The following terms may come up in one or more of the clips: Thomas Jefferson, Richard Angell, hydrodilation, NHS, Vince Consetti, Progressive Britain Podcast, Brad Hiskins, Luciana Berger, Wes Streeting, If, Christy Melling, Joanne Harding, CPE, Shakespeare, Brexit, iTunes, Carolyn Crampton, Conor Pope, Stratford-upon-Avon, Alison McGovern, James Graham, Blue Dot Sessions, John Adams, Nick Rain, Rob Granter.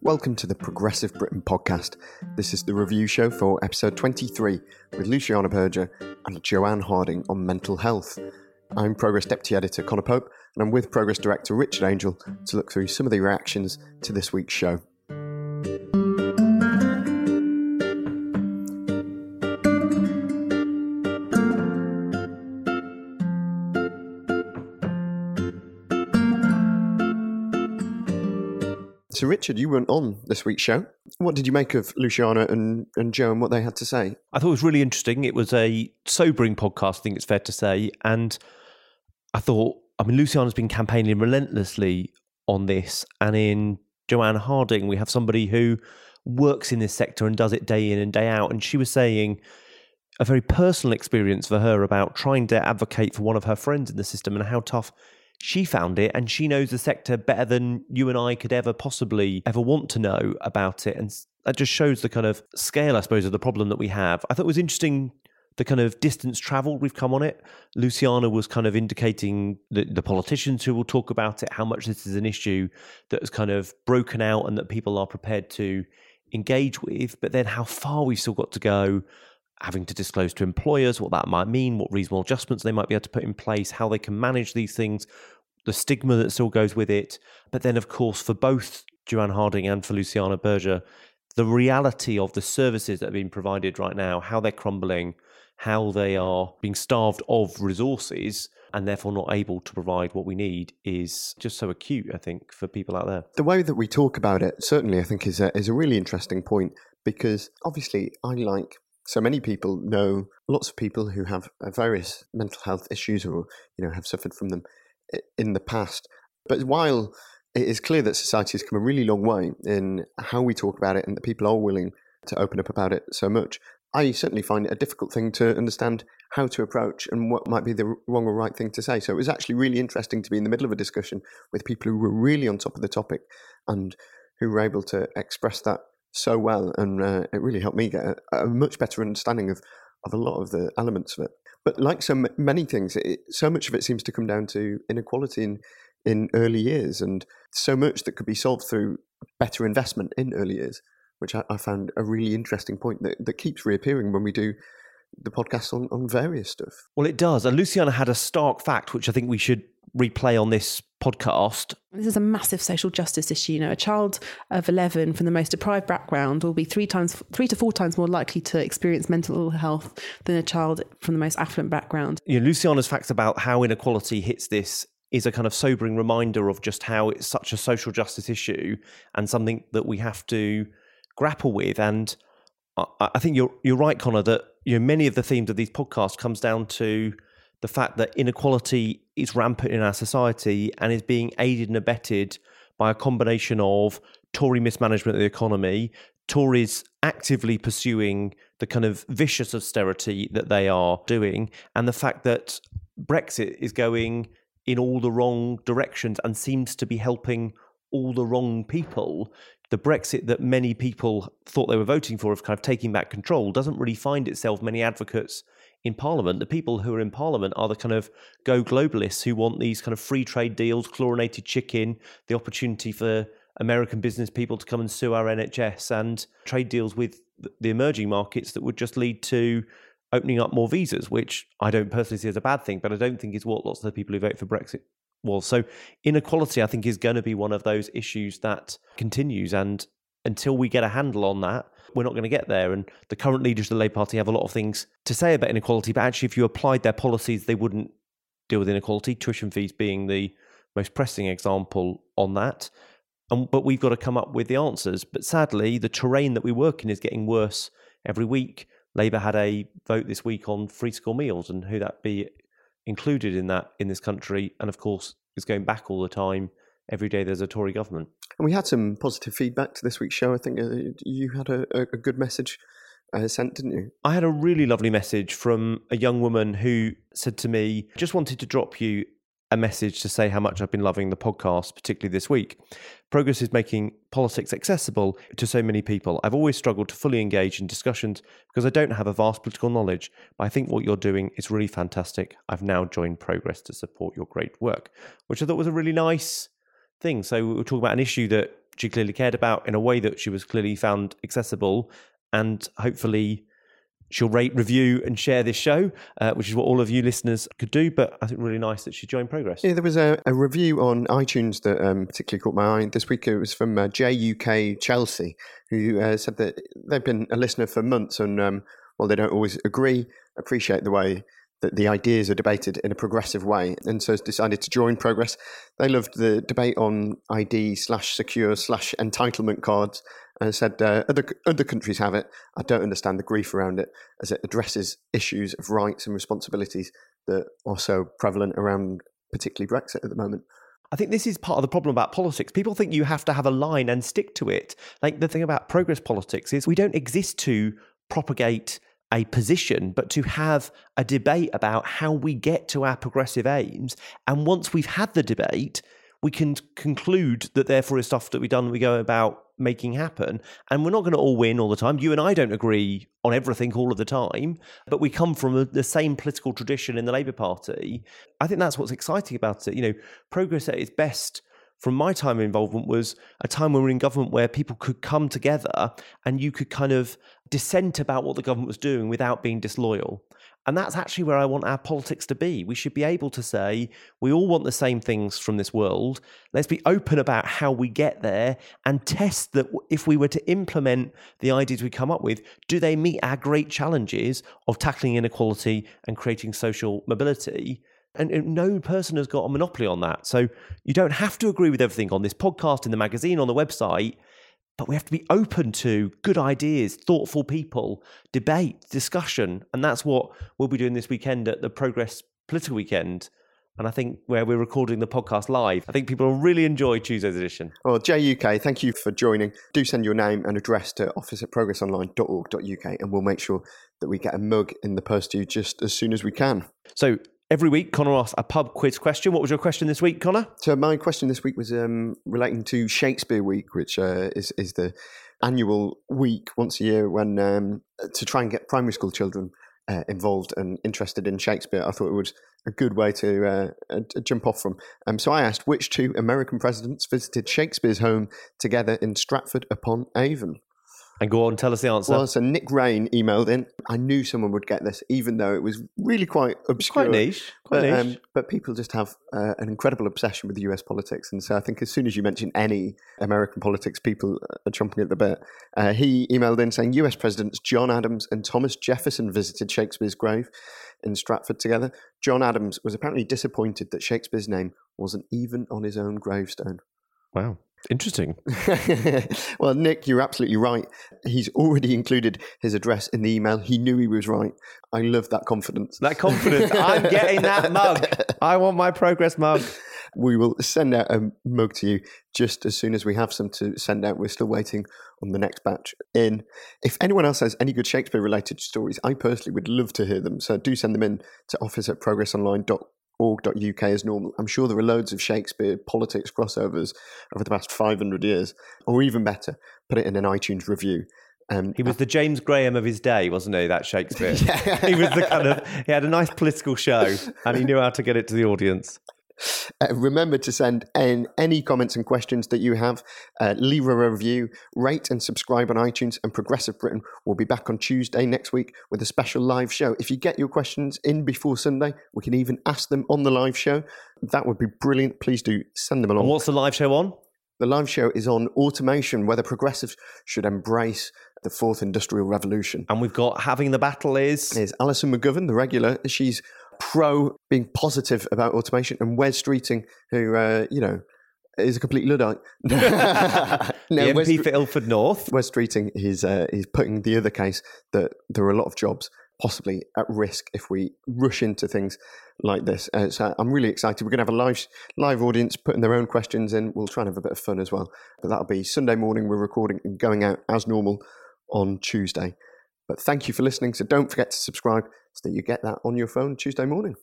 Welcome to the Progressive Britain Podcast. This is the review show for episode 23 with Luciana Berger and Joanne Harding on mental health. I'm Progress Deputy Editor Conor Pope, and I'm with Progress Director Richard Angell to look through some of the reactions to this week's show. So Richard, you weren't on this week's show. What did you make of Luciana and Joe and what they had to say? I thought it was really interesting. It was a sobering podcast, I think it's fair to say. And I thought, Luciana's been campaigning relentlessly on this. And in Joanne Harding, we have somebody who works in this sector and does it day in and day out. And she was saying a very personal experience for her about trying to advocate for one of her friends in the system and how tough she found it, and she knows the sector better than you and I could ever possibly ever want to know about it. And that just shows the kind of scale, I suppose, of the problem that we have. I thought it was interesting, the kind of distance travelled we've come on it. Luciana was kind of indicating the politicians who will talk about it, how much this is an issue that has kind of broken out and that people are prepared to engage with, but then how far we've still got to go, having to disclose to employers what that might mean, what reasonable adjustments they might be able to put in place, how they can manage these things, the stigma that still goes with it. But then, of course, for both Joanne Harding and for Luciana Berger, the reality of the services that are being provided right now, how they're crumbling, how they are being starved of resources and therefore not able to provide what we need is just so acute, I think, for people out there. The way that we talk about it, certainly, I think, is a really interesting point, because obviously I like... So many people know lots of people who have various mental health issues or, have suffered from them in the past. But while it is clear that society has come a really long way in how we talk about it and that people are willing to open up about it so much, I certainly find it a difficult thing to understand how to approach and what might be the wrong or right thing to say. So it was actually really interesting to be in the middle of a discussion with people who were really on top of the topic and who were able to express that so well, and it really helped me get a much better understanding of a lot of the elements of it. But like so many things, so much of it seems to come down to inequality in early years, and so much that could be solved through better investment in early years, which I found a really interesting point that keeps reappearing when we do the podcast on various stuff. Well, it does. And Luciana had a stark fact, which I think we should replay on this podcast. This is a massive social justice issue. A child of 11 from the most deprived background will be 3 to 4 times more likely to experience mental health than a child from the most affluent background. Luciana's facts about how inequality hits this is a kind of sobering reminder of just how it's such a social justice issue and something that we have to grapple with. And I think you're right, Conor, that many of the themes of these podcasts comes down to the fact that inequality is rampant in our society and is being aided and abetted by a combination of Tory mismanagement of the economy, Tories actively pursuing the kind of vicious austerity that they are doing, and the fact that Brexit is going in all the wrong directions and seems to be helping all the wrong people. The Brexit that many people thought they were voting for, of kind of taking back control, doesn't really find itself many advocates in Parliament. The people who are in Parliament are the kind of go globalists who want these kind of free trade deals, chlorinated chicken, the opportunity for American business people to come and sue our NHS and trade deals with the emerging markets that would just lead to opening up more visas, which I don't personally see as a bad thing, but I don't think is what lots of the people who vote for Brexit was. So inequality, I think, is going to be one of those issues that continues. And until we get a handle on that, we're not going to get there. And the current leaders of the Labour Party have a lot of things to say about inequality, but actually if you applied their policies, they wouldn't deal with inequality, tuition fees being the most pressing example on that. But we've got to come up with the answers. But sadly, the terrain that we work in is getting worse every week. Labour had a vote this week on free school meals and who that be included in that in this country. And of course, it's going back all the time. Every day there's a Tory government. And we had some positive feedback to this week's show. I think you had a good message sent, didn't you? I had a really lovely message from a young woman who said to me, just wanted to drop you a message to say how much I've been loving the podcast, particularly this week. Progress is making politics accessible to so many people. I've always struggled to fully engage in discussions because I don't have a vast political knowledge, but I think what you're doing is really fantastic. I've now joined Progress to support your great work, which I thought was a really nice thing. So we were talking about an issue that she clearly cared about in a way that she was clearly found accessible, and hopefully she'll rate, review and share this show, which is what all of you listeners could do. But I think really nice that she joined Progress. Yeah, there was a review on iTunes that particularly caught my eye this week. It was from JUK Chelsea, who said that they've been a listener for months and, while they don't always agree, appreciate the way that the ideas are debated in a progressive way, and so has decided to join Progress. They loved the debate on ID/secure/entitlement cards, and said other countries have it. I don't understand the grief around it, as it addresses issues of rights and responsibilities that are so prevalent around particularly Brexit at the moment. I think this is part of the problem about politics. People think you have to have a line and stick to it. Like, the thing about Progress politics is we don't exist to propagate a position, but to have a debate about how we get to our progressive aims. And once we've had the debate, we can conclude that therefore is stuff that we've done, we go about making happen. And we're not going to all win all the time. You and I don't agree on everything all of the time, but we come from the same political tradition in the Labour Party. I think that's what's exciting about it. You know, Progress at its best, from my time of involvement, was a time when we were in government where people could come together and you could kind of dissent about what the government was doing without being disloyal. And that's actually where I want our politics to be. We should be able to say, we all want the same things from this world. Let's be open about how we get there and test that if we were to implement the ideas we come up with, do they meet our great challenges of tackling inequality and creating social mobility? And no person has got a monopoly on that. So you don't have to agree with everything on this podcast, in the magazine, on the website, but we have to be open to good ideas, thoughtful people, debate, discussion. And that's what we'll be doing this weekend at the Progress Political Weekend. And I think where we're recording the podcast live, I think people will really enjoy Tuesday's edition. Well, JUK, thank you for joining. Do send your name and address to office@progressonline.org.uk, and we'll make sure that we get a mug in the post to you just as soon as we can. So every week, Conor asks a pub quiz question. What was your question this week, Conor? So my question this week was relating to Shakespeare Week, which is the annual week once a year when to try and get primary school children involved and interested in Shakespeare. I thought it was a good way to jump off from. So I asked, which two American presidents visited Shakespeare's home together in Stratford-upon-Avon? And go on, tell us the answer. Well, so Nick Rain emailed in. I knew someone would get this, even though it was really quite obscure. Quite niche. But people just have an incredible obsession with the US politics. And so I think as soon as you mention any American politics, people are chomping at the bit. He emailed in saying US Presidents John Adams and Thomas Jefferson visited Shakespeare's grave in Stratford together. John Adams was apparently disappointed that Shakespeare's name wasn't even on his own gravestone. Wow. Interesting. Well, Nick, you're absolutely right. He's already included his address in the email. He knew he was right. I love that confidence. That confidence. I'm getting that mug. I want my Progress mug. We will send out a mug to you just as soon as we have some to send out. We're still waiting on the next batch in. If anyone else has any good Shakespeare-related stories, I personally would love to hear them. So do send them in to office@progressonline.org.uk as normal. I'm sure there are loads of Shakespeare politics crossovers over the past 500 years, or even better, put it in an iTunes review. He was the James Graham of his day, wasn't he, that Shakespeare? Yeah. He had a nice political show and he knew how to get it to the audience. Remember to send in any comments and questions that you have. Leave a review, rate and subscribe on iTunes, and Progressive Britain will be back on Tuesday next week with a special live show. If you get your questions in before Sunday, we can even ask them on the live show. That would be brilliant. Please do send them along. And what's the live show on? The live show is on automation, whether progressives should embrace the fourth industrial revolution. And we've got having the battle is Alison McGovern, the regular. She's pro being positive about automation, and Wes Streeting, who, is a complete Luddite. The MP for Ilford North. Wes Streeting is putting the other case that there are a lot of jobs possibly at risk if we rush into things like this. So I'm really excited. We're going to have a live audience putting their own questions in. We'll try and have a bit of fun as well. But that'll be Sunday morning. We're recording and going out as normal on Tuesday. But thank you for listening. So don't forget to subscribe so that you get that on your phone Tuesday morning.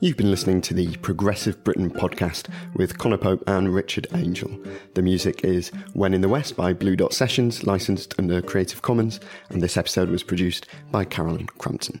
You've been listening to the Progressive Britain podcast with Conor Pope and Richard Angell. The music is When in the West by Blue Dot Sessions, licensed under Creative Commons, and this episode was produced by Carolyn Crampton.